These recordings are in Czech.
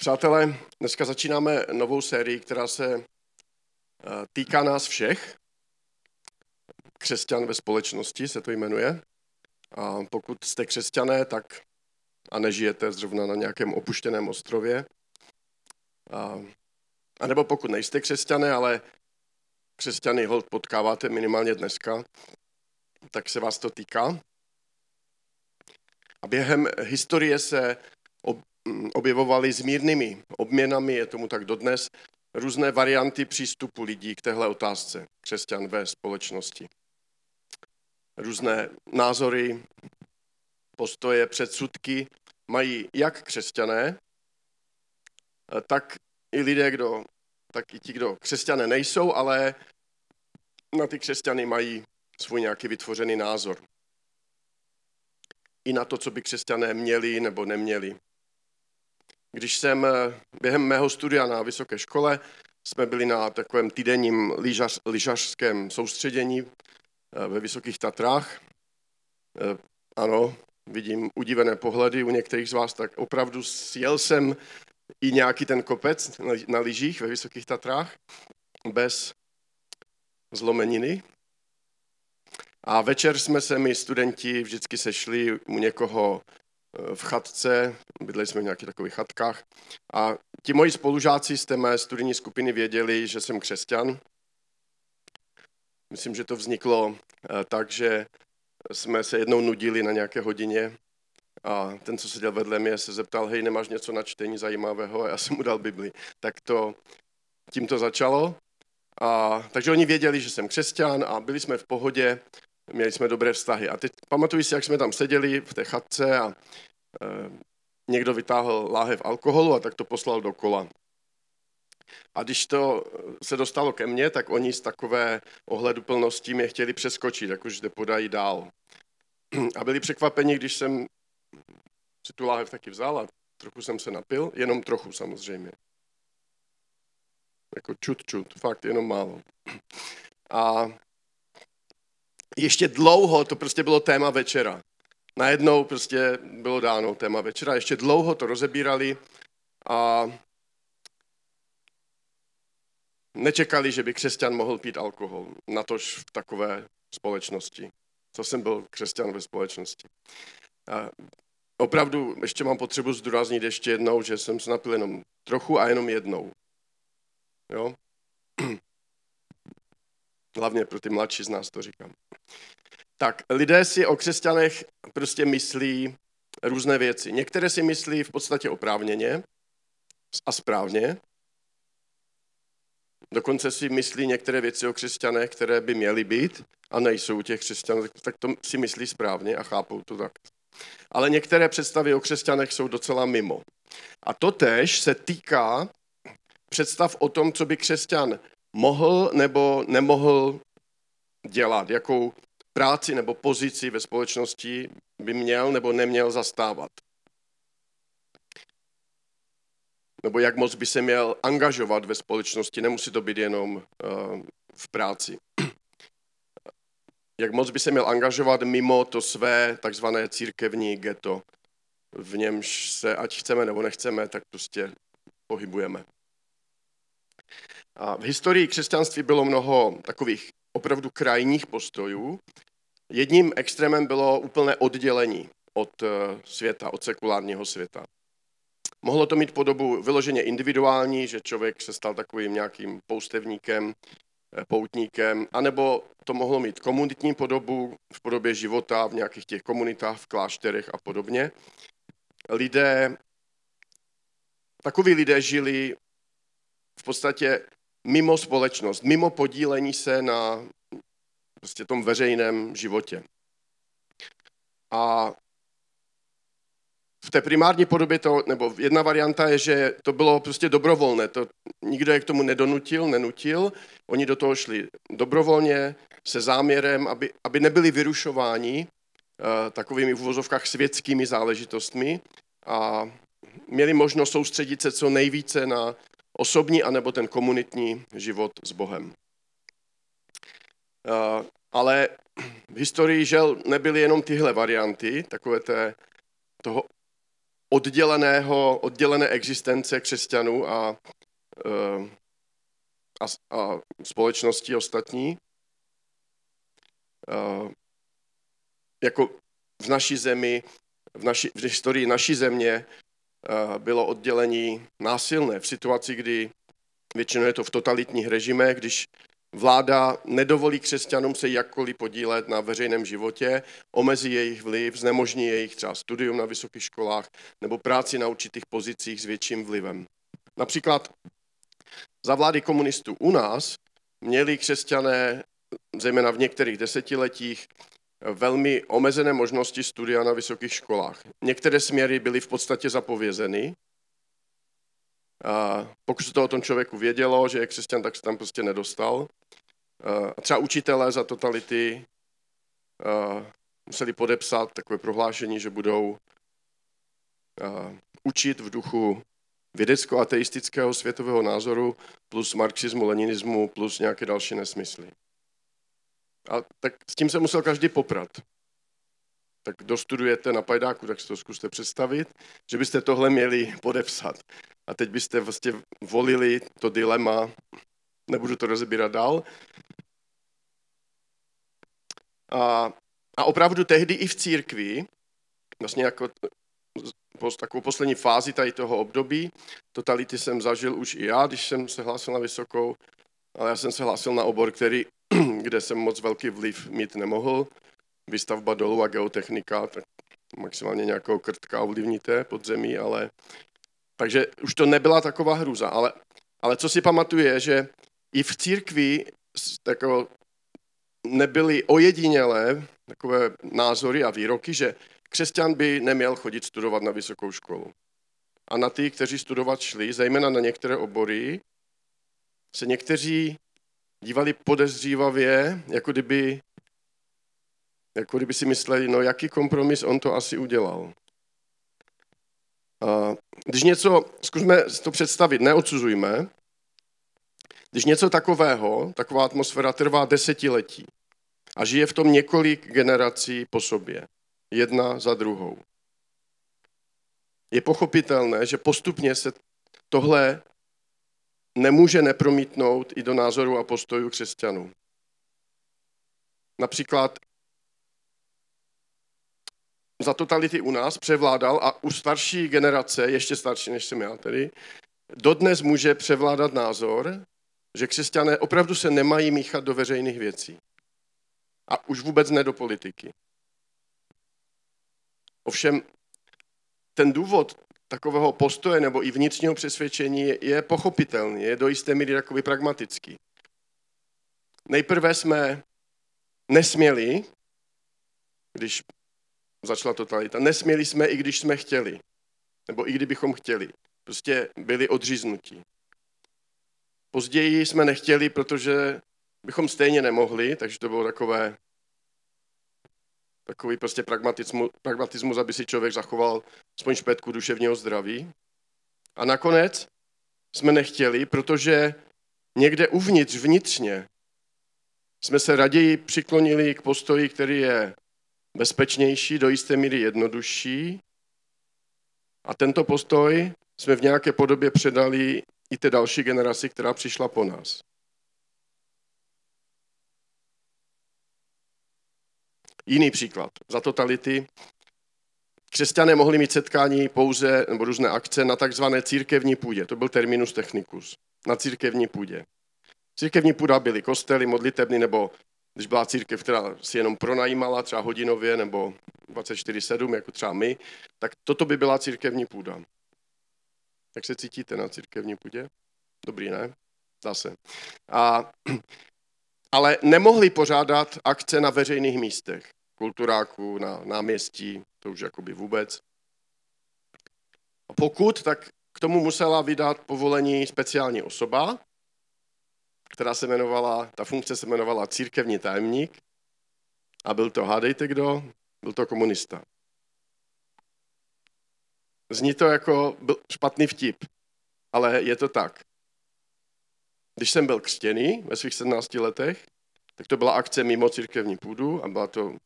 Přátelé, dneska začínáme novou sérii, která se týká nás všech. Křesťan ve společnosti se to jmenuje. A pokud jste křesťané, tak a nežijete zrovna na nějakém opuštěném ostrově, a nebo pokud nejste křesťané, ale křesťany holt potkáváte minimálně dneska, tak se vás to týká. A během historie se objevovaly s mírnými obměnami, je tomu tak dodnes, různé varianty přístupu lidí k téhle otázce, křesťan ve společnosti. Různé názory, postoje, předsudky mají jak křesťané, tak i lidé, kdo křesťané nejsou, ale na ty křesťany mají svůj nějaký vytvořený názor. I na to, co by křesťané měli nebo neměli. Když jsem během mého studia na vysoké škole, jsme byli na takovém týdenním lyžařském soustředění ve Vysokých Tatrách. Ano, vidím udivené pohledy u některých z vás, tak opravdu sjel jsem i nějaký ten kopec na lyžích ve Vysokých Tatrách bez zlomeniny. A večer jsme se my studenti vždycky sešli u někoho v chatce, bydleli jsme v nějakých takových chatkách a ti moji spolužáci z té mé studijní skupiny věděli, že jsem křesťan. Myslím, že to vzniklo tak, že jsme se jednou nudili na nějaké hodině a ten, co seděl vedle mě, se zeptal, hej, nemáš něco na čtení zajímavého? A já jsem mu dal Bibli. Tak to tím to začalo. Takže oni věděli, že jsem křesťan a byli jsme v pohodě, měli jsme dobré vztahy. A teď pamatuju si, jak jsme tam seděli v té chatce a někdo vytáhl láhev alkoholu a tak to poslal do kola. A když to se dostalo ke mně, tak oni z takové ohleduplnosti mě chtěli přeskočit, jak už jde podají dál. A byli překvapeni, když jsem si tu láhev taky vzal a trochu jsem se napil, jenom trochu samozřejmě. Jako čut, fakt jenom málo. A ještě dlouho, to prostě bylo téma večera. Najednou prostě bylo dáno téma večera, ještě dlouho to rozebírali a nečekali, že by křesťan mohl pít alkohol, natož v takové společnosti. To jsem byl křesťan ve společnosti. A opravdu ještě mám potřebu zdůraznit ještě jednou, že jsem se napil jenom trochu a jenom jednou. Jo? Hlavně pro ty mladší z nás to říkám. Tak, lidé si o křesťanech prostě myslí různé věci. Některé si myslí v podstatě oprávněně a správně. Dokonce si myslí některé věci o křesťanech, které by měly být a nejsou u těch křesťanů, tak to si myslí správně a chápou to tak. Ale některé představy o křesťanech jsou docela mimo. A totéž se týká představ o tom, co by křesťan mohl nebo nemohl dělat, jakou práci nebo pozici ve společnosti by měl nebo neměl zastávat. Nebo jak moc by se měl angažovat ve společnosti, nemusí to být jenom v práci. Jak moc by se měl angažovat mimo to své takzvané církevní ghetto, v němž se, ať chceme nebo nechceme, tak prostě pohybujeme. A v historii křesťanství bylo mnoho takových opravdu krajních postojů. Jedním extrémem bylo úplné oddělení od světa, od sekulárního světa. Mohlo to mít podobu vyloženě individuální, že člověk se stal takovým nějakým poustevníkem, poutníkem, anebo to mohlo mít komunitní podobu v podobě života v nějakých těch komunitách, v klášterech a podobně. Takoví lidé žili v podstatě mimo společnost, mimo podílení se na prostě tom veřejném životě. A v té primární podobě to, nebo jedna varianta je, že to bylo prostě dobrovolné, to nikdo je k tomu nenutil, oni do toho šli dobrovolně, se záměrem, aby nebyli vyrušováni takovými v uvozovkách světskými záležitostmi a měli možnost soustředit se co nejvíce na osobní anebo ten komunitní život s Bohem. Ale v historii žel nebyly jenom tyhle varianty, takové toho oddělené existence křesťanů a společnosti ostatní. Jako v naší zemi, v historii naší země bylo oddělení násilné v situaci, kdy většinou je to v totalitních režimech, když vláda nedovolí křesťanům se jakkoliv podílet na veřejném životě, omezí jejich vliv, znemožní jejich třeba studium na vysokých školách nebo práci na určitých pozicích s větším vlivem. Například za vlády komunistů u nás měli křesťané, zejména v některých desetiletích, velmi omezené možnosti studia na vysokých školách. Některé směry byly v podstatě zapovězeny. A pokud se to o tom člověku vědělo, že je křesťan, tak se tam prostě nedostal. A třeba učitelé za totality museli podepsat takové prohlášení, že budou učit v duchu vědecko-ateistického světového názoru plus marxismu, leninismu plus nějaké další nesmysly. A tak s tím se musel každý poprat. Tak dostudujete na pajdáku, tak si to zkuste představit, že byste tohle měli podepsat. A teď byste vlastně volili to dilema, nebudu to rozebírat dál. A opravdu tehdy i v církvi, vlastně jako takovou poslední fázi tady toho období, totality jsem zažil už i já, když jsem se hlásil na vysokou, ale já jsem se hlásil na obor, kde jsem moc velký vliv mít nemohl. Výstavba dolů a geotechnika, tak maximálně nějakého krtka ovlivníte pod zemí, ale... Takže už to nebyla taková hrůza, ale co si pamatuju je, že i v církvi tako, nebyly ojedinělé takové názory a výroky, že křesťan by neměl chodit studovat na vysokou školu. A na ty, kteří studovat šli, zejména na některé obory, se někteří dívali podezřívavě, jako kdyby si mysleli, no jaký kompromis on to asi udělal. Když něco, zkusme to představit, neodsuzujme, když něco takového, taková atmosféra trvá desetiletí a žije v tom několik generací po sobě, jedna za druhou. Je pochopitelné, že postupně se tohle nemůže nepromítnout i do názoru a postojů křesťanů. Například za totality u nás převládal a u starší generace, ještě starší než jsem já tedy, dodnes může převládat názor, že křesťané opravdu se nemají míchat do veřejných věcí. A už vůbec ne do politiky. Ovšem, ten důvod takového postoje nebo i vnitřního přesvědčení je pochopitelný, je do jisté míry takový pragmatický. Nejprve jsme nesměli, když začala totalita. Nesměli jsme, i když jsme chtěli. Nebo i kdybychom chtěli. Prostě byli odříznutí. Později jsme nechtěli, protože bychom stejně nemohli, takže to bylo takový prostě pragmatismus, aby si člověk zachoval aspoň špetku duševního zdraví. A nakonec jsme nechtěli, protože někde uvnitř, vnitřně, jsme se raději přiklonili k postoji, který je bezpečnější, do jisté míry jednodušší. A tento postoj jsme v nějaké podobě předali i té další generaci, která přišla po nás. Jiný příklad. Za totality křesťané mohli mít setkání pouze, nebo různé akce na takzvané církevní půdě. To byl terminus technicus. Na církevní půdě. Církevní půda byly kostely, modlitebny nebo když byla církev, která si jenom pronajímala třeba hodinově nebo 24/7, jako třeba my, tak toto by byla církevní půda. Jak se cítíte na církevní půdě? Dobrý, ne? Zdá se. Ale nemohli pořádat akce na veřejných místech, kulturáku, na náměstí, to už jakoby vůbec. A pokud, tak k tomu musela vydat povolení speciální osoba, která se jmenovala, ta funkce se jmenovala církevní tajemník a byl to, hádejte kdo, byl to komunista. Zní to jako špatný vtip, ale je to tak. Když jsem byl křtěný ve svých 17 letech, tak to byla akce mimo církevní půdu a byla to,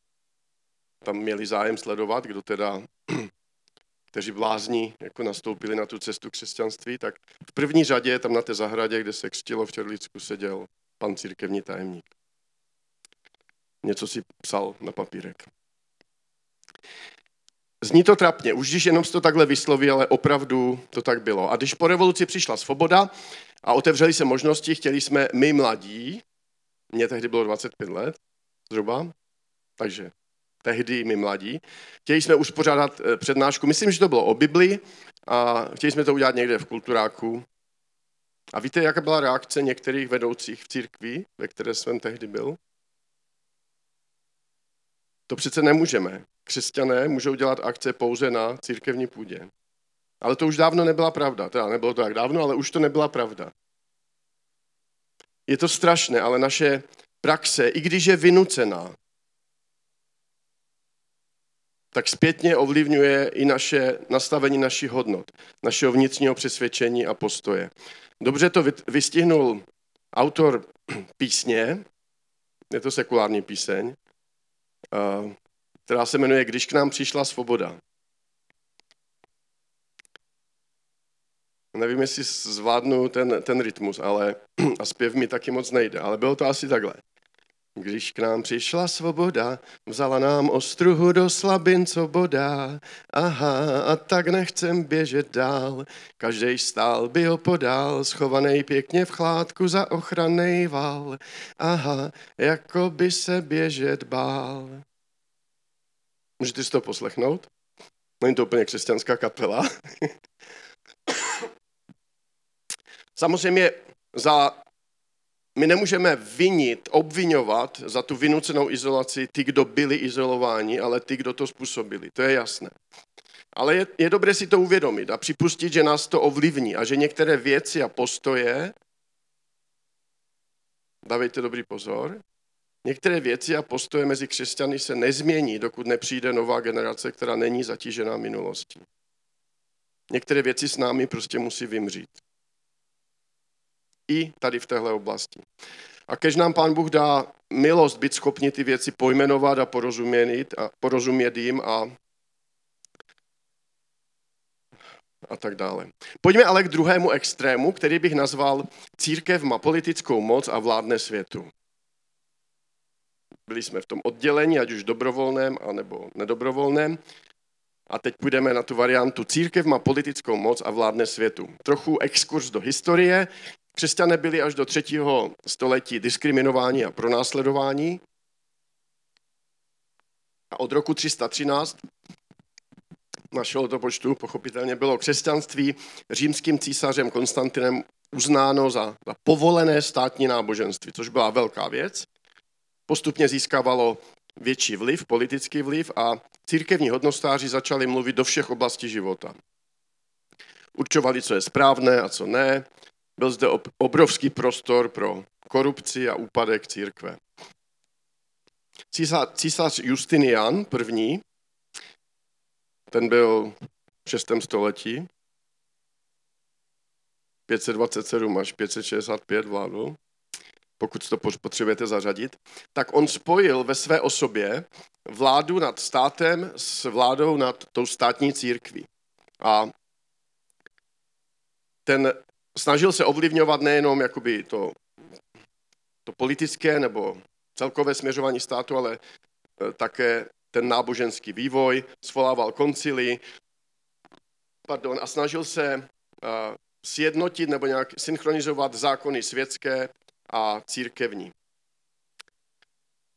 tam měli zájem sledovat, kdo teda kteří blázni jako nastoupili na tu cestu křesťanství, tak v první řadě tam na té zahradě, kde se křtilo v Čerlícku, seděl pan církevní tajemník. Něco si psal na papírek. Zní to trapně, už když jenom se to takhle vysloví, ale opravdu to tak bylo. A když po revoluci přišla svoboda a otevřely se možnosti, chtěli jsme my mladí, mně tehdy bylo 25 let zhruba, takže tehdy my mladí, chtěli jsme uspořádat přednášku, myslím, že to bylo o Bibli a chtěli jsme to udělat někde v kulturáku. A víte, jaká byla reakce některých vedoucích v církvi, ve které jsem tehdy byl? To přece nemůžeme. Křesťané můžou dělat akce pouze na církevní půdě. Ale to už dávno nebyla pravda. Teda nebylo to tak dávno, ale už to nebyla pravda. Je to strašné, ale naše praxe, i když je vynucená, tak zpětně ovlivňuje i naše nastavení našich hodnot, našeho vnitřního přesvědčení a postoje. Dobře to vystihnul autor písně, je to sekulární píseň, která se jmenuje Když k nám přišla svoboda. Nevím, jestli zvládnu ten rytmus, ale a zpěv mi taky moc nejde, ale bylo to asi takhle. Když k nám přišla svoboda, vzala nám ostruhu do slabin, co bodá. Aha, a tak nechcem běžet dál, každej stál by ho podál, schovanej pěkně v chládku za ochranný val. Aha, jako by se běžet bál. Můžete si to poslechnout? Není to úplně křesťanská kapela. Samozřejmě my nemůžeme obvinovat za tu vynucenou izolaci ty, kdo byli izolováni, ale ty, kdo to způsobili. To je jasné. Ale je dobré si to uvědomit a připustit, že nás to ovlivní a že některé věci a postoje, dávejte dobrý pozor, některé věci a postoje mezi křesťany se nezmění, dokud nepřijde nová generace, která není zatížená minulostí. Některé věci s námi prostě musí vymřít. I tady v téhle oblasti. A kež nám Pán Bůh dá milost být schopni ty věci pojmenovat a porozumět jim a tak dále. Pojďme ale k druhému extrému, který bych nazval církev má politickou moc a vládne světu. Byli jsme v tom oddělení, ať už dobrovolném, anebo nedobrovolném. A teď půjdeme na tu variantu církev má politickou moc a vládne světu. Trochu exkurs do historie. Křesťané byli až do 3. století diskriminováni a pronásledováni. A od roku 313 našeho to počtu pochopitelně bylo křesťanství římským císařem Konstantinem uznáno za povolené státní náboženství, což byla velká věc. Postupně získávalo větší vliv, politický vliv a církevní hodnostáři začali mluvit do všech oblastí života. Určovali, co je správné a co ne. Byl zde obrovský prostor pro korupci a úpadek církve. Císař Justinián I., ten byl v 6. století, 527 až 565 vládl, pokud to potřebujete zařadit, tak on spojil ve své osobě vládu nad státem s vládou nad tou státní církví. A ten snažil se ovlivňovat nejenom jakoby to politické nebo celkové směřování státu, ale také ten náboženský vývoj, svolával koncily a snažil se sjednotit nebo nějak synchronizovat zákony světské a církevní.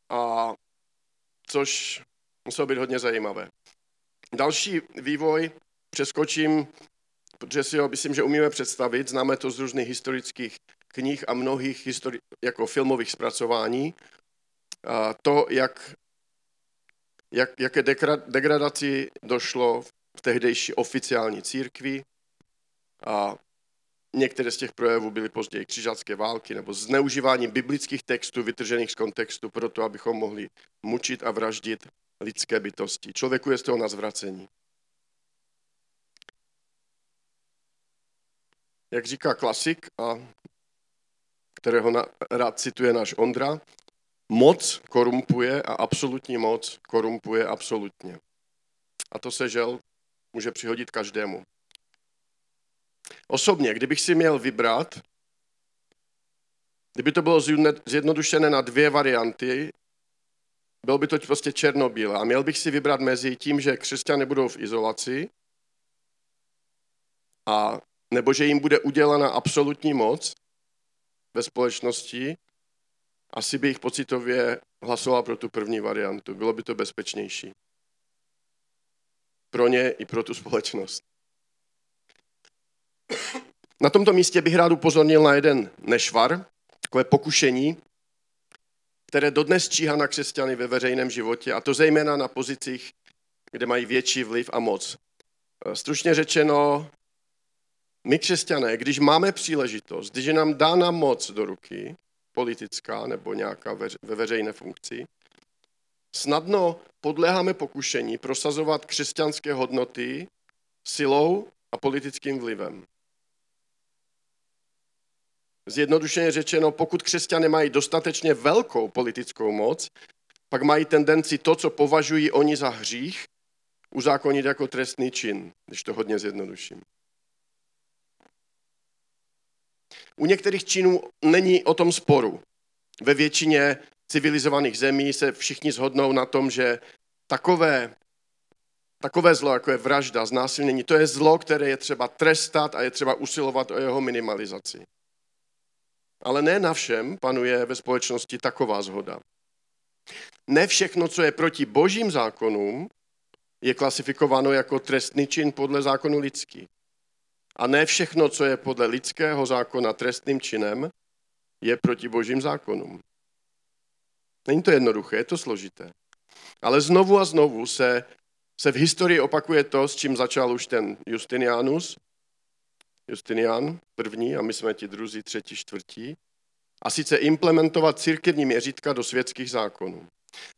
A což muselo být hodně zajímavé. Další vývoj přeskočím, protože si ho myslím, že umíme představit, známe to z různých historických knih a mnohých jako filmových zpracování, a to, jaké degradaci došlo v tehdejší oficiální církvi a některé z těch projevů byly později křižácké války nebo zneužívání biblických textů vytržených z kontextu proto, abychom mohli mučit a vraždit lidské bytosti. Člověku je z toho na zvracení. Jak říká klasik, kterého rád cituje náš Ondra, moc korumpuje a absolutní moc korumpuje absolutně. A to se žel může přihodit každému. Osobně, kdybych si měl vybrat, kdyby to bylo zjednodušené na dvě varianty, bylo by to prostě černobílé. A měl bych si vybrat mezi tím, že křesťané budou v izolaci, a nebo že jim bude udělena absolutní moc ve společnosti, asi bych pocitově hlasoval pro tu první variantu. Bylo by to bezpečnější. Pro ně i pro tu společnost. Na tomto místě bych rád upozornil na jeden nešvar, takové pokušení, které dodnes číhá na křesťany ve veřejném životě, a to zejména na pozicích, kde mají větší vliv a moc. Stručně řečeno, my křesťané, když máme příležitost, když je nám dána moc do ruky, politická nebo nějaká ve veřejné funkci, snadno podléháme pokušení prosazovat křesťanské hodnoty silou a politickým vlivem. Zjednodušeně řečeno, pokud křesťané mají dostatečně velkou politickou moc, pak mají tendenci to, co považují oni za hřích, uzákonit jako trestný čin, když to hodně zjednoduším. U některých činů není o tom sporu. Ve většině civilizovaných zemí se všichni shodnou na tom, že takové zlo, jako je vražda, znásilnění, to je zlo, které je třeba trestat a je třeba usilovat o jeho minimalizaci. Ale ne na všem panuje ve společnosti taková shoda. Ne všechno, co je proti božím zákonům, je klasifikováno jako trestný čin podle zákonu lidský. A ne všechno, co je podle lidského zákona trestným činem, je proti božím zákonům. Není to jednoduché, je to složité. Ale znovu a znovu se v historii opakuje to, s čím začal už ten Justinián první, a my jsme ti druzí, třetí, čtvrtí, a sice implementovat církevní měřítka do světských zákonů.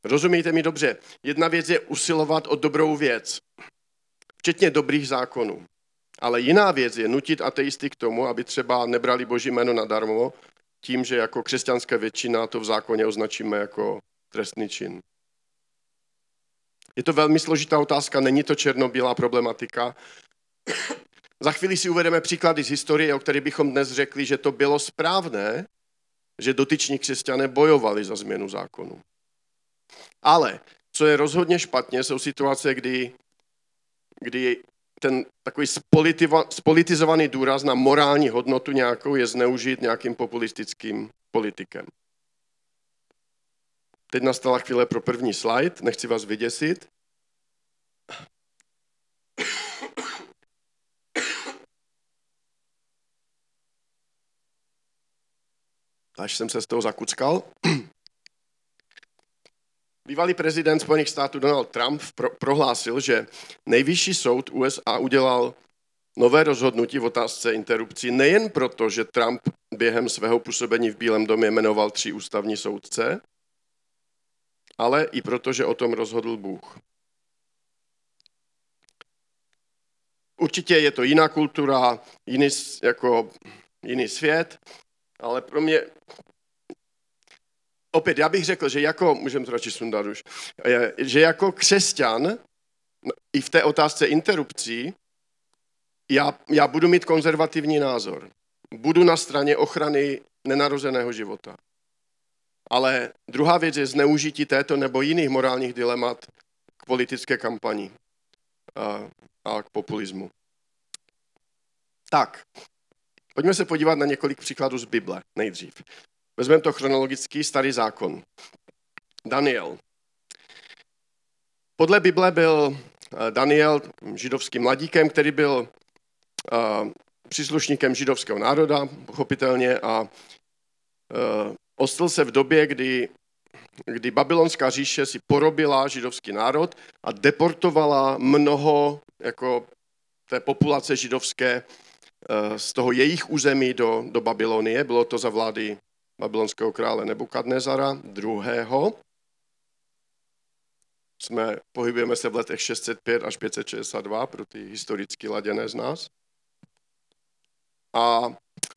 Rozumíte mi dobře, jedna věc je usilovat o dobrou věc, včetně dobrých zákonů. Ale jiná věc je nutit ateisty k tomu, aby třeba nebrali boží jméno nadarmo tím, že jako křesťanská většina to v zákoně označíme jako trestný čin. Je to velmi složitá otázka, není to černobílá problematika. Za chvíli si uvedeme příklady z historie, o kterých bychom dnes řekli, že to bylo správné, že dotyční křesťané bojovali za změnu zákonu. Ale co je rozhodně špatně, jsou situace, kdy ten takový spolitizovaný důraz na morální hodnotu nějakou je zneužit nějakým populistickým politikem. Teď nastala chvíle pro první slide, nechci vás vyděsit. Až jsem se z toho zakuckal. Bývalý prezident Spojených států Donald Trump prohlásil, že nejvyšší soud USA udělal nové rozhodnutí v otázce interrupcí nejen proto, že Trump během svého působení v Bílém domě jmenoval 3 ústavní soudce, ale i proto, že o tom rozhodl Bůh. Určitě je to jiná kultura, jiný svět, ale pro mě... Opět, já bych řekl, že můžeme to radši sundat už, že jako křesťan i v té otázce interrupcí já budu mít konzervativní názor. Budu na straně ochrany nenarozeného života. Ale druhá věc je zneužití této nebo jiných morálních dilemat k politické kampani a k populismu. Tak, pojďme se podívat na několik příkladů z Bible nejdřív. Vezmeme to chronologický, Starý zákon. Daniel. Podle Bible byl Daniel židovským mladíkem, který byl příslušníkem židovského národa, pochopitelně, a ostl se v době, kdy babylonská říše si porobila židovský národ a deportovala mnoho jako té populace židovské z toho jejich území do Babylonie. Bylo to za vlády babylonského krále Nebukadnezara II. Pohybujeme se v letech 605 až 562 pro ty historicky laděné z nás. A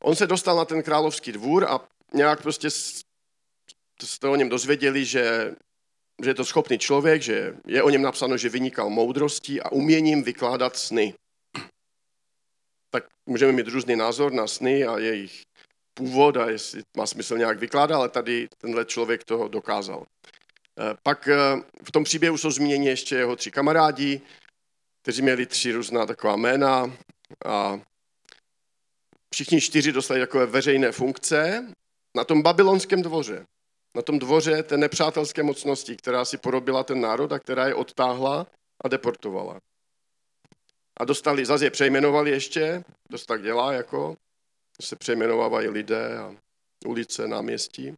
on se dostal na ten královský dvůr a nějak prostě se o něm dozvěděli, že že je to schopný člověk, že je o něm napsáno, že vynikal moudrostí a uměním vykládat sny. Tak můžeme mít různý názor na sny a jejich původ a jestli má smysl nějak vykládat, ale tady tenhle člověk toho dokázal. Pak v tom příběhu jsou zmíněni ještě jeho 3 kamarádi, kteří měli 3 různá taková jména a všichni 4 dostali takové veřejné funkce na tom babylonském dvoře. Na tom dvoře té nepřátelské mocnosti, která si porobila ten národ a která je odtáhla a deportovala. A dostali, zase je přejmenovali ještě, to se tak dělá, jako se přejmenovávají lidé a ulice, náměstí.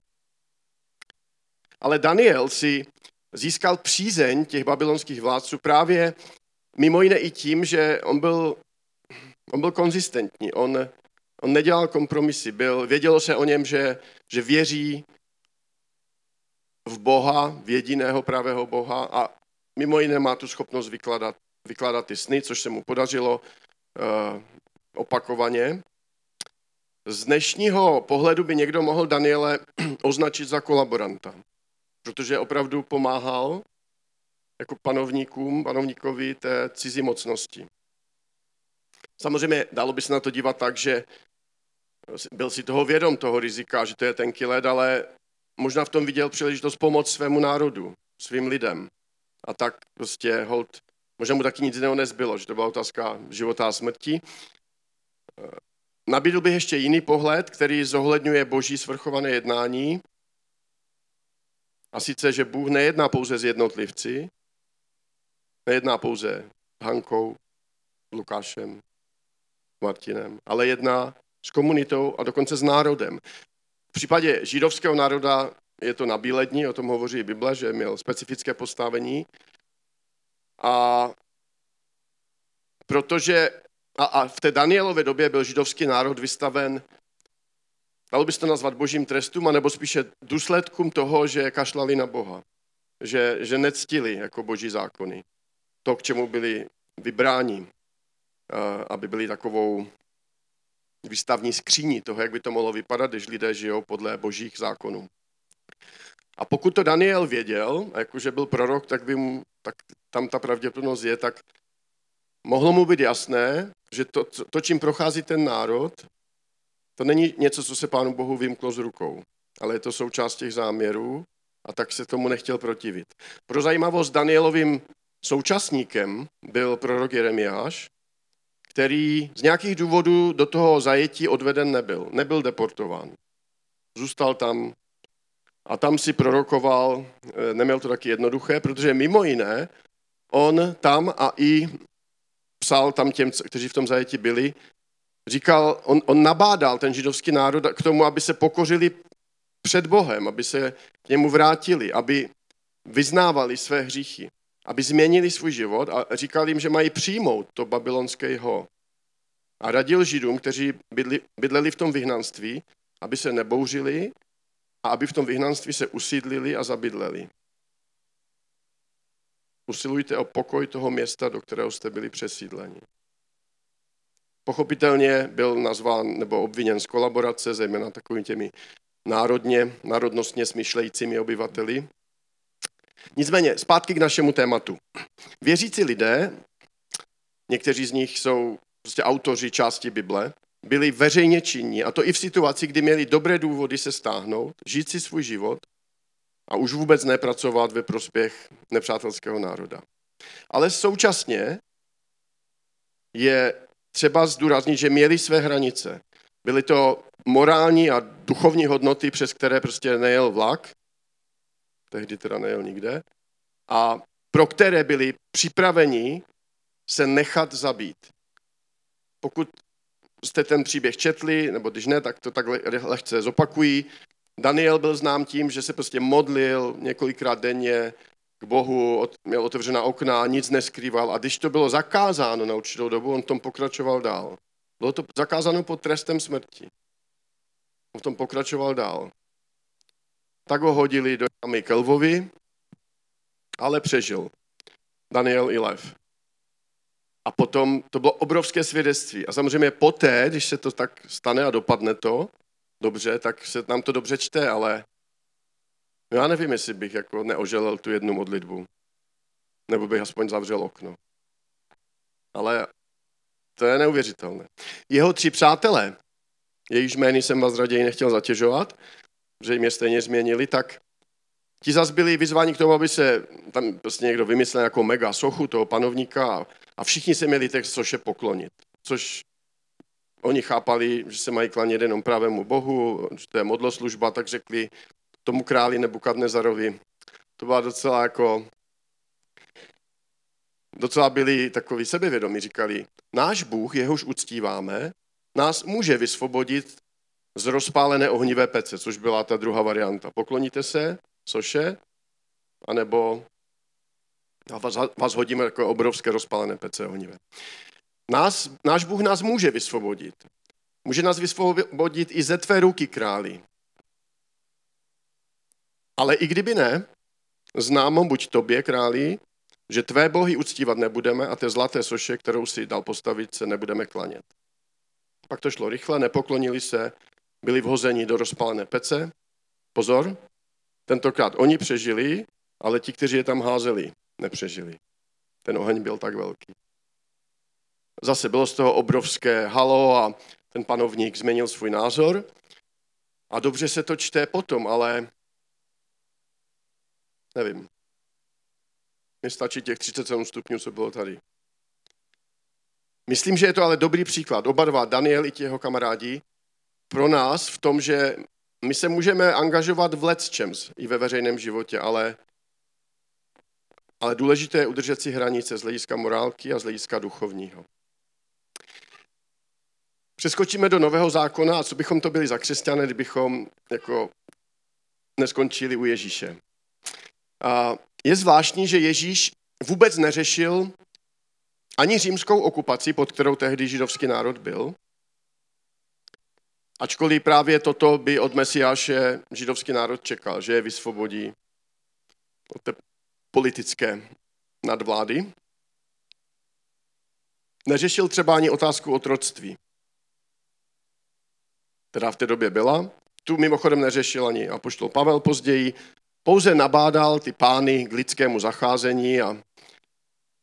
Ale Daniel si získal přízeň těch babylonských vládců právě mimo jiné i tím, že on byl konzistentní, on nedělal kompromisy, vědělo se o něm, že věří v Boha, v jediného pravého Boha a mimo jiné má tu schopnost vykládat ty sny, což se mu podařilo opakovaně. Z dnešního pohledu by někdo mohl Daniele označit za kolaboranta, protože opravdu pomáhal jako panovníkovi té cizí mocnosti. Samozřejmě dalo by se na to dívat tak, že byl si toho vědom, toho rizika, že to je tenký led, ale možná v tom viděl příležitost pomoct svému národu, svým lidem. A tak prostě holt, možná mu taky nic jiného nezbylo, že to byla otázka života a smrti. Nabídl bych ještě jiný pohled, který zohledňuje boží svrchované jednání. A sice, že Bůh nejedná pouze s jednotlivci, nejedná pouze Hankou, Lukášem, Martinem, ale jedná s komunitou a dokonce s národem. V případě židovského národa je to na bílední, o tom hovoří i Bible, že měl specifické postavení. A protože a v té Danielově době byl židovský národ vystaven, dalo by se to nazvat božím trestům, anebo spíše důsledkům toho, že kašlali na Boha, že nectili jako boží zákony. To, k čemu byli vybráni, aby byli takovou výstavní skříní toho, jak by to mohlo vypadat, když lidé žijou podle božích zákonů. A pokud to Daniel věděl, a jakože byl prorok, tak tam ta pravděpodobnost je, tak mohlo mu být jasné, že to, čím prochází ten národ, to není něco, co se Pánu Bohu vymklo z rukou, ale je to součást těch záměrů a tak se tomu nechtěl protivit. Pro zajímavost Danielovým současníkem byl prorok Jeremiáš, který z nějakých důvodů do toho zajetí odveden nebyl deportován. Zůstal tam a tam si prorokoval, neměl to taky jednoduché, protože mimo jiné on tam a i psal tam těm, kteří v tom zajetí byli, říkal, on nabádal ten židovský národ k tomu, aby se pokořili před Bohem, aby se k němu vrátili, aby vyznávali své hříchy, aby změnili svůj život a říkal jim, že mají přijmout to babylonského. A radil židům, kteří bydleli v tom vyhnanství, aby se nebouřili a aby v tom vyhnanství se usídlili a zabydleli. Usilujte o pokoj toho města, do kterého jste byli přesídleni. Pochopitelně byl nazván nebo obviněn z kolaborace, zejména takovými těmi národnostně smýšlejícími obyvateli. Nicméně, zpátky k našemu tématu. Věřící lidé, někteří z nich jsou prostě autoři části Bible, byli veřejně činní, a to i v situaci, kdy měli dobré důvody se stáhnout, žít si svůj život a už vůbec nepracovat ve prospěch nepřátelského národa. Ale současně je třeba zdůraznit, že měli své hranice. Byly to morální a duchovní hodnoty, přes které prostě nejel vlak, tehdy teda nejel nikde, a pro které byli připraveni se nechat zabít. Pokud jste ten příběh četli, nebo když ne, tak to tak lehce zopakují. Daniel byl znám tím, že se prostě modlil několikrát denně k Bohu, měl otevřená okna, nic neskrýval a když to bylo zakázáno na určitou dobu, on v tom pokračoval dál. Bylo to zakázáno pod trestem smrti. On v tom pokračoval dál. Tak ho hodili do jamy ke lvovi, ale přežil. Daniel i lev. A potom to bylo obrovské svědectví. A samozřejmě poté, když se to tak stane a dopadne to, dobře, tak se nám to dobře čte, ale No já nevím, jestli bych jako neoželel tu jednu modlitbu. Nebo bych aspoň zavřel okno. Ale to je neuvěřitelné. Jeho 3 přátelé, jejíž jmény jsem vás raději nechtěl zatěžovat, že jim je stejně změnili, tak ti zas byli vyzváni k tomu, aby se tam prostě někdo vymyslel jako mega sochu toho panovníka a všichni se měli tak soše poklonit. Což oni chápali, že se mají klanět jenom pravému bohu, že to je modloslužba, tak řekli tomu králi Nebukadnezarovi. To byla docela byli takový sebevědomí, říkali, náš Bůh, jehož uctíváme, nás může vysvobodit z rozpálené ohnivé pece, což byla ta druhá varianta. Pokloníte se, soše, anebo vás hodíme jako obrovské rozpálené pece ohnivé. Náš Bůh nás může vysvobodit. Může nás vysvobodit i ze tvé ruky, králi. Ale i kdyby ne, známo buď tobě, králi, že tvé bohy uctívat nebudeme a té zlaté soše, kterou si dal postavit, se nebudeme klanět. Pak to šlo rychle, nepoklonili se, byli vhozeni do rozpálené pece. Pozor, tentokrát oni přežili, ale ti, kteří je tam házeli, nepřežili. Ten oheň byl tak velký. Zase bylo z toho obrovské halo a ten panovník změnil svůj názor. A dobře se to čte potom, ale nevím. Mně stačí těch 37 stupňů, co bylo tady. Myslím, že je to ale dobrý příklad. Oba dva, Daniel i ti jeho kamarádi, pro nás v tom, že my se můžeme angažovat v lecčems i ve veřejném životě, ale důležité je udržet si hranice z hlediska morálky a z hlediska duchovního. Přeskočíme do Nového zákona a co bychom to byli za křesťané, kdybychom jako neskončili u Ježíše. A je zvláštní, že Ježíš vůbec neřešil ani římskou okupaci, pod kterou tehdy židovský národ byl, ačkoliv právě toto by od Mesiáše židovský národ čekal, že je vysvobodí od té politické nadvlády. Neřešil třeba ani otázku otroctví, která v té době byla. Tu mimochodem neřešil ani apoštol Pavel později, pouze nabádal ty pány k lidskému zacházení a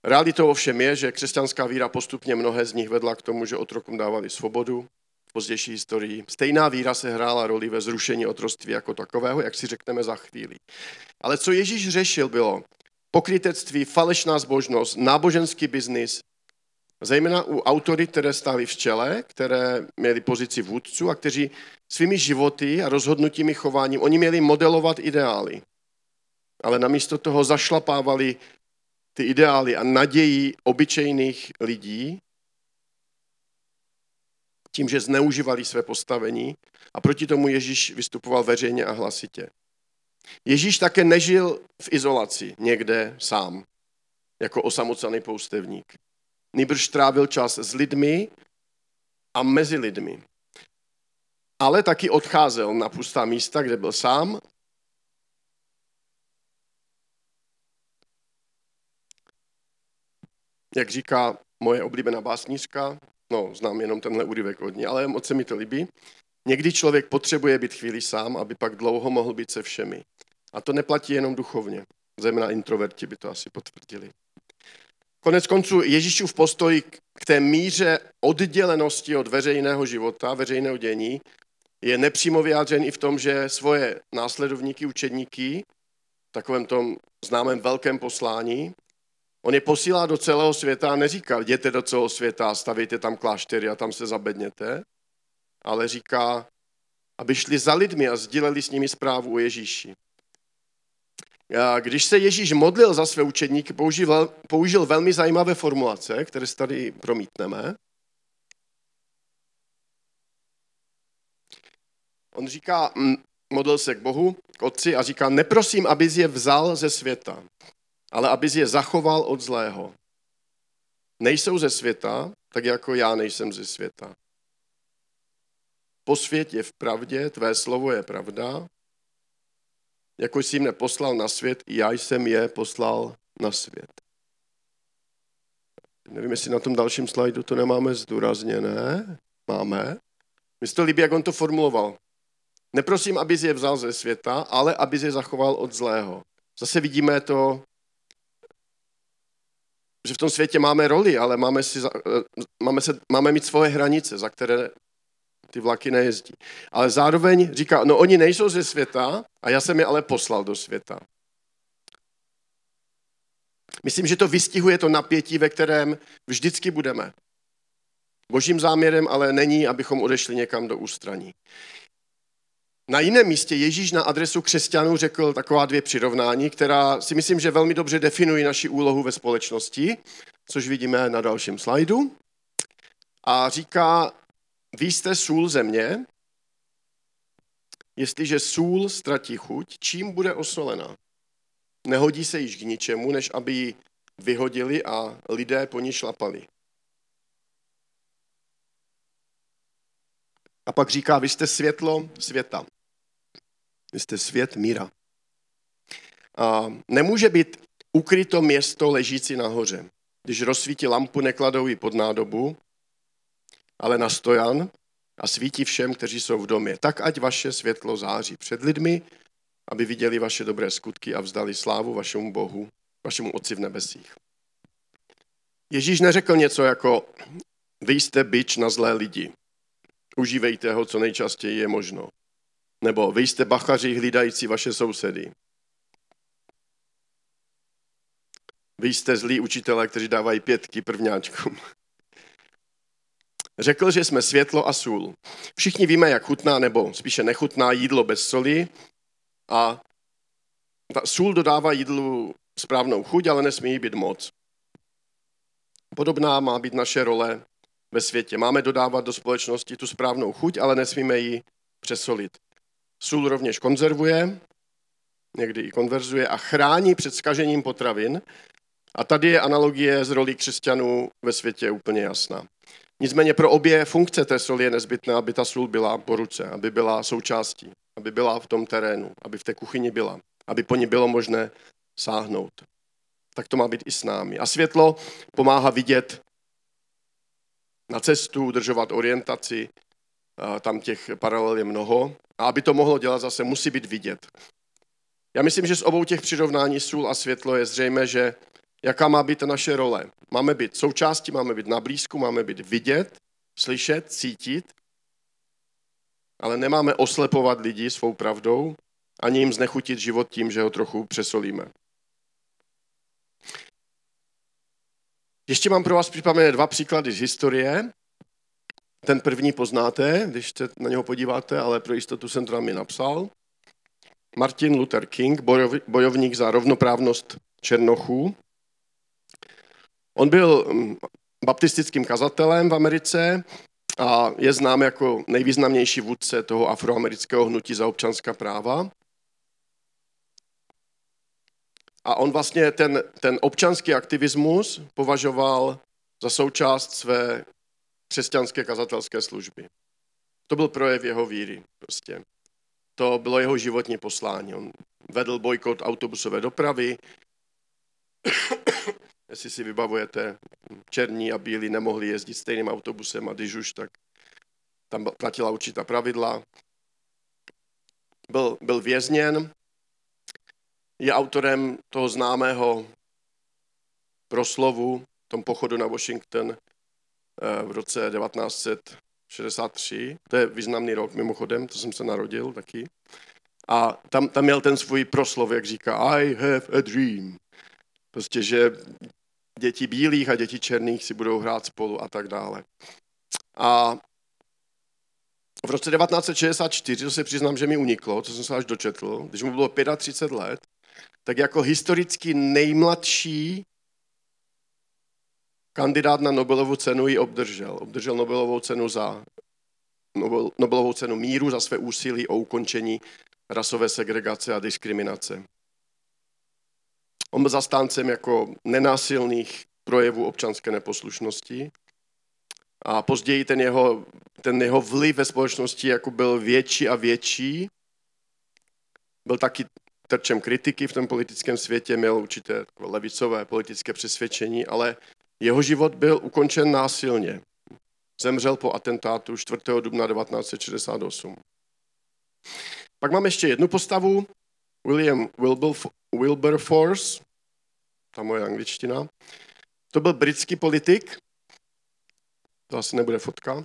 realitou ovšem je, že křesťanská víra postupně mnohé z nich vedla k tomu, že otrokům dávali svobodu v pozdější historii. Stejná víra se hrála roli ve zrušení otroctví jako takového, jak si řekneme za chvíli. Ale co Ježíš řešil, bylo pokrytectví, falešná zbožnost, náboženský biznis, zejména u autorit, které stály v čele, které měly pozici vůdců a kteří svými životy a rozhodnutími chováním, oni měli modelovat ideály. Ale namísto toho zašlapávali ty ideály a naději obyčejných lidí tím, že zneužívali své postavení a proti tomu Ježíš vystupoval veřejně a hlasitě. Ježíš také nežil v izolaci někde sám, jako osamocený poustevník. Nýbrž trávil čas s lidmi a mezi lidmi. Ale taky odcházel na pustá místa, kde byl sám. Jak říká moje oblíbená básnička, znám jenom tenhle úryvek od ní, ale moc se mi to líbí. Někdy člověk potřebuje být chvíli sám, aby pak dlouho mohl být se všemi. A to neplatí jenom duchovně. Zejména introverti by to asi potvrdili. Konec konců Ježíšův postoj k té míře oddělenosti od veřejného života, veřejného dění, je nepřímo vyjádřen i v tom, že svoje následovníky, učedníky, v takovém tom známém velkém poslání, on je posílá do celého světa a neříká, jděte do celého světa, stavějte tam kláštery a tam se zabedněte, ale říká, aby šli za lidmi a sdíleli s nimi zprávu o Ježíši. Když se Ježíš modlil za své učedníky, použil velmi zajímavé formulace, které si tady promítneme. On říká, modlil se k Bohu, k Otci a říká, neprosím, abys je vzal ze světa, ale abys je zachoval od zlého. Nejsou ze světa, tak jako já nejsem ze světa. Posvěť je v pravdě, tvé slovo je pravda, jako jsi mne poslal na svět, i já jsem je poslal na svět. Nevím, jestli na tom dalším slajdu to nemáme zdůrazněné. Máme. Mně se to líbí, jak on to formuloval. Neprosím, abys je vzal ze světa, ale abys je zachoval od zlého. Zase vidíme to, že v tom světě máme roli, ale máme mít svoje hranice, za které ty vlaky nejezdí. Ale zároveň říká, no oni nejsou ze světa a já jsem je ale poslal do světa. Myslím, že to vystihuje to napětí, ve kterém vždycky budeme. Božím záměrem ale není, abychom odešli někam do ústraní. Na jiném místě Ježíš na adresu křesťanů řekl taková dvě přirovnání, která si myslím, že velmi dobře definují naši úlohu ve společnosti, což vidíme na dalším slajdu. A říká, vy jste sůl země, jestliže sůl ztratí chuť, čím bude osolena? Nehodí se již k ničemu, než aby ji vyhodili a lidé po ní šlapali. A pak říká, vy jste světlo světa. Vy jste svět míra. A nemůže být ukryto město ležící nahoře. Když rozsvítí lampu, nekladou ji pod nádobu, ale na stojan a svítí všem, kteří jsou v domě. Tak ať vaše světlo září před lidmi, aby viděli vaše dobré skutky a vzdali slávu vašemu Bohu, vašemu Otci v nebesích. Ježíš neřekl něco jako, vy jste bič na zlé lidi. Užívejte ho, co nejčastěji je možno. Nebo vy jste bachaři hlídající vaše sousedy. Vy jste zlí učitelé, kteří dávají 5 prvňáčkům. Řekl, že jsme světlo a sůl. Všichni víme, jak chutná nebo spíše nechutná jídlo bez soli. A ta sůl dodává jídlu správnou chuť, ale nesmí jí být moc. Podobná má být naše role ve světě. Máme dodávat do společnosti tu správnou chuť, ale nesmíme ji přesolit. Sůl rovněž konzervuje, někdy i konverzuje a chrání před zkažením potravin. A tady je analogie s rolí křesťanů ve světě úplně jasná. Nicméně pro obě funkce té soli je nezbytné, aby ta sůl byla po ruce, aby byla součástí, aby byla v tom terénu, aby v té kuchyni byla, aby po ní bylo možné sáhnout. Tak to má být i s námi. A světlo pomáhá vidět na cestu, udržovat orientaci, tam těch paralel je mnoho. A aby to mohlo dělat zase, musí být vidět. Já myslím, že z obou těch přirovnání sůl a světlo je zřejmé, že jaká má být naše role. Máme být součástí, máme být na blízku, máme být vidět, slyšet, cítit, ale nemáme oslepovat lidi svou pravdou, ani jim znechutit život tím, že ho trochu přesolíme. Ještě mám pro vás připravené 2 příklady z historie. Ten první poznáte, když se na něho podíváte, ale pro jistotu jsem to tam i napsal. Martin Luther King, bojovník za rovnoprávnost černochů. On byl baptistickým kazatelem v Americe a je znám jako nejvýznamnější vůdce toho afroamerického hnutí za občanská práva. A on vlastně ten občanský aktivismus považoval za součást své křesťanské kazatelské služby. To byl projev jeho víry prostě. To bylo jeho životní poslání. On vedl bojkot autobusové dopravy. Jestli si vybavujete, černí a bílí nemohli jezdit stejným autobusem a když už, tak tam platila určitá pravidla. Byl vězněn. Je autorem toho známého proslovu v tom pochodu na Washington v roce 1963. To je významný rok mimochodem, to jsem se narodil taky. A tam měl ten svůj proslov, jak říká I have a dream. Prostě, že děti bílých a děti černých si budou hrát spolu a tak dále. A v roce 1964, to se přiznám, že mi uniklo, to jsem se až dočetl, když mu bylo 35 let, tak jako historicky nejmladší kandidát na Nobelovu cenu ji obdržel. Obdržel Nobelovu cenu míru za své úsilí o ukončení rasové segregace a diskriminace. On byl zastáncem jako nenásilných projevů občanské neposlušnosti a později ten jeho vliv ve společnosti jako byl větší a větší. Byl taky terčem kritiky v tom politickém světě, měl určité levicové politické přesvědčení, ale jeho život byl ukončen násilně. Zemřel po atentátu 4. dubna 1968. Pak mám ještě jednu postavu, William Wilberforce, ta moje angličtina. To byl britský politik, to asi nebude fotka.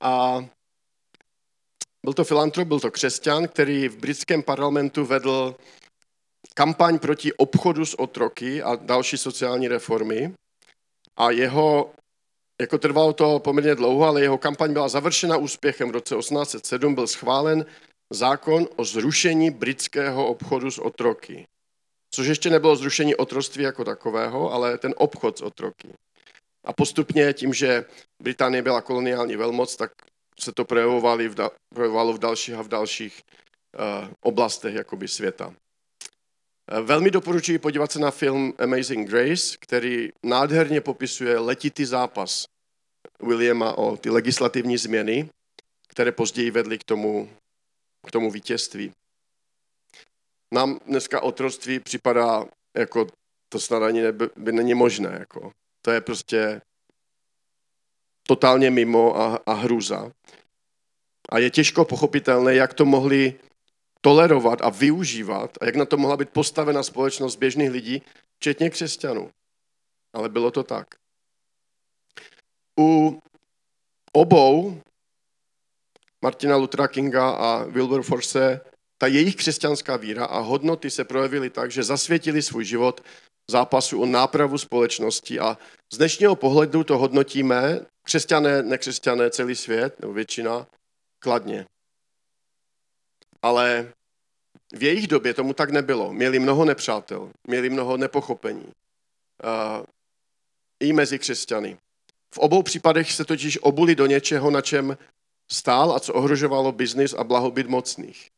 A byl to filantrop, byl to křesťan, který v britském parlamentu vedl kampaň proti obchodu s otroky a další sociální reformy. A jeho, jako trvalo to poměrně dlouho, ale jeho kampaň byla završena úspěchem. V roce 1807 byl schválen zákon o zrušení britského obchodu s otroky. Což ještě nebylo zrušení otroctví jako takového, ale ten obchod s otroky. A postupně tím, že Británie byla koloniální velmoc, tak se to projevovalo v dalších a v dalších oblastech jakoby světa. Velmi doporučuji podívat se na film Amazing Grace, který nádherně popisuje letitý zápas Williama o ty legislativní změny, které později vedly k tomu vítězství. Nám dneska otroctví připadá, jako to snad ani není možné. Jako. To je prostě totálně mimo a hrůza. A je těžko pochopitelné, jak to mohli tolerovat a využívat a jak na to mohla být postavena společnost běžných lidí, včetně křesťanů. Ale bylo to tak. U obou, Martina Luthera Kinga a Wilberforce, ta jejich křesťanská víra a hodnoty se projevily tak, že zasvětili svůj život zápasu o nápravu společnosti a z dnešního pohledu to hodnotíme, křesťané, nekřesťané, celý svět, nebo většina, kladně. Ale v jejich době tomu tak nebylo. Měli mnoho nepřátel, měli mnoho nepochopení. I mezi křesťany. V obou případech se totiž obuli do něčeho, na čem stál a co ohrožovalo biznis a blahobyt mocných,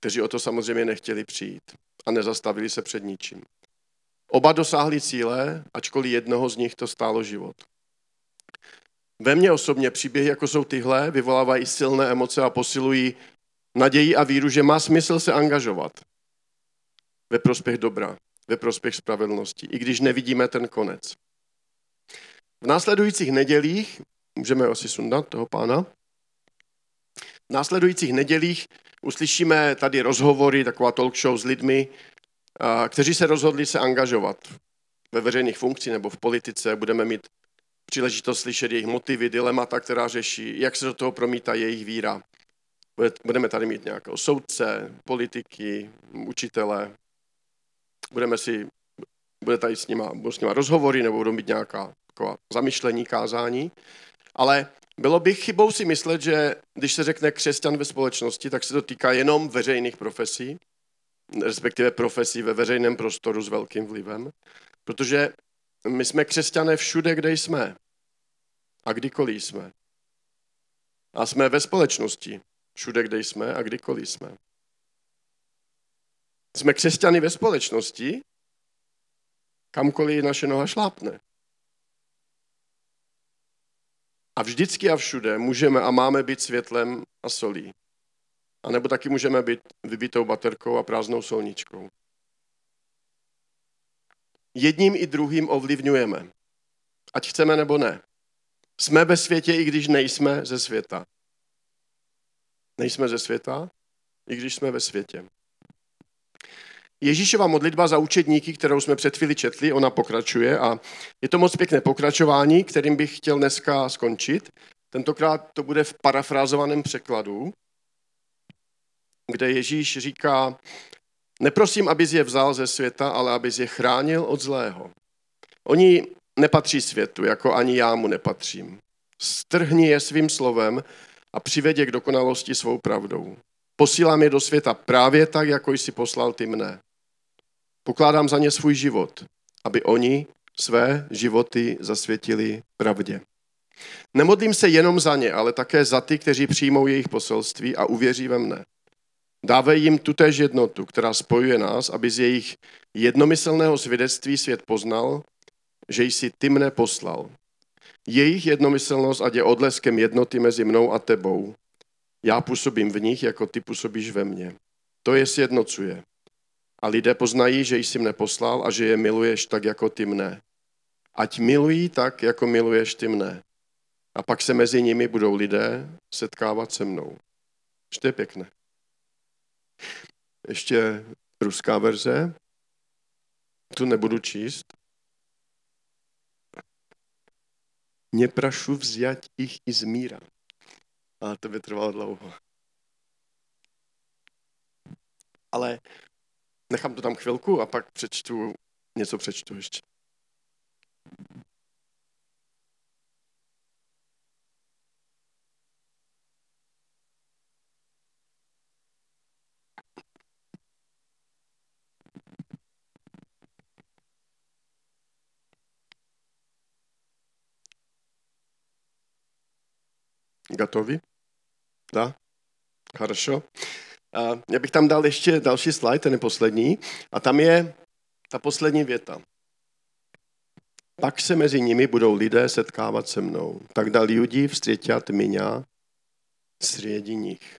kteří o to samozřejmě nechtěli přijít a nezastavili se před ničím. Oba dosáhli cíle, ačkoliv jednoho z nich to stálo život. Ve mně osobně příběhy, jako jsou tyhle, vyvolávají silné emoce a posilují naději a víru, že má smysl se angažovat ve prospěch dobra, ve prospěch spravedlnosti, i když nevidíme ten konec. V následujících nedělích, můžeme asi sundat toho pána, v následujících nedělích uslyšíme tady rozhovory, taková talk show s lidmi, kteří se rozhodli se angažovat ve veřejných funkcích nebo v politice. Budeme mít příležitost slyšet jejich motivy, dilemata, která řeší, jak se do toho promítá jejich víra. Budeme tady mít nějakého soudce, politiky, učitele. Budou s nima rozhovory nebo budou mít nějaká zamyšlení, kázání. Ale bylo by chybou si myslet, že když se řekne křesťan ve společnosti, tak se to týká jenom veřejných profesí, respektive profesí ve veřejném prostoru s velkým vlivem, protože my jsme křesťané všude, kde jsme a kdykoliv jsme. A jsme ve společnosti všude, kde jsme a kdykoliv jsme. Jsme křesťany ve společnosti, kamkoliv naše noha šlápne. A vždycky a všude můžeme a máme být světlem a solí. A nebo taky můžeme být vybitou baterkou a prázdnou solničkou. Jedním i druhým ovlivňujeme. Ať chceme nebo ne. Jsme ve světě, i když nejsme ze světa. Nejsme ze světa, i když jsme ve světě. Ježíšova modlitba za učedníky, kterou jsme před chvíli četli, ona pokračuje a je to moc pěkné pokračování, kterým bych chtěl dneska skončit. Tentokrát to bude v parafrázovaném překladu, kde Ježíš říká: neprosím, abys je vzal ze světa, ale abys je chránil od zlého. Oni nepatří světu, jako ani já mu nepatřím. Strhni je svým slovem a přived je k dokonalosti svou pravdou. Posílám je do světa právě tak, jako jsi poslal ty mne. Pokládám za ně svůj život, aby oni své životy zasvětili pravdě. Nemodlím se jenom za ně, ale také za ty, kteří přijmou jejich poselství a uvěří ve mne. Dávej jim tutéž jednotu, která spojuje nás, aby z jejich jednomyslného svědectví svět poznal, že jsi ty mne poslal. Jejich jednomyslnost ať je odleskem jednoty mezi mnou a tebou. Já působím v nich, jako ty působíš ve mně. To je sjednocuje. A lidé poznají, že jsi mne poslal a že je miluješ tak, jako ty mne. Ať milují tak, jako miluješ ty mne. A pak se mezi nimi budou lidé setkávat se mnou. že to je pěkné. Ještě ruská verze. Tu nebudu číst. Neprašu vzjať ich iz míra. A to by trvalo dlouho. Ale nechám to tam chvilku a pak něco přečtu ještě. Gatovi? Da? Хорошо. Já bych tam dal ještě další slide, ten je poslední. A tam je ta poslední věta. Pak se mezi nimi budou lidé setkávat se mnou. Tak dal lidi vstřeťat mě sredi nich.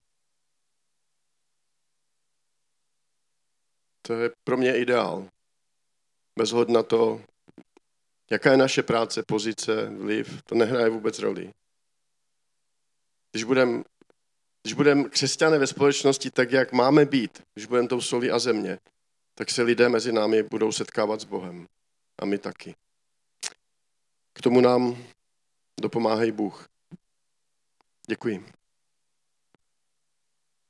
To je pro mě ideál. Bez ohledu na to, jaká je naše práce, pozice, vliv, to nehraje vůbec roli. Když budeme křesťané ve společnosti tak, jak máme být, když budeme tou solí a země, tak se lidé mezi námi budou setkávat s Bohem. A my taky. K tomu nám dopomáhá Bůh. Děkuji.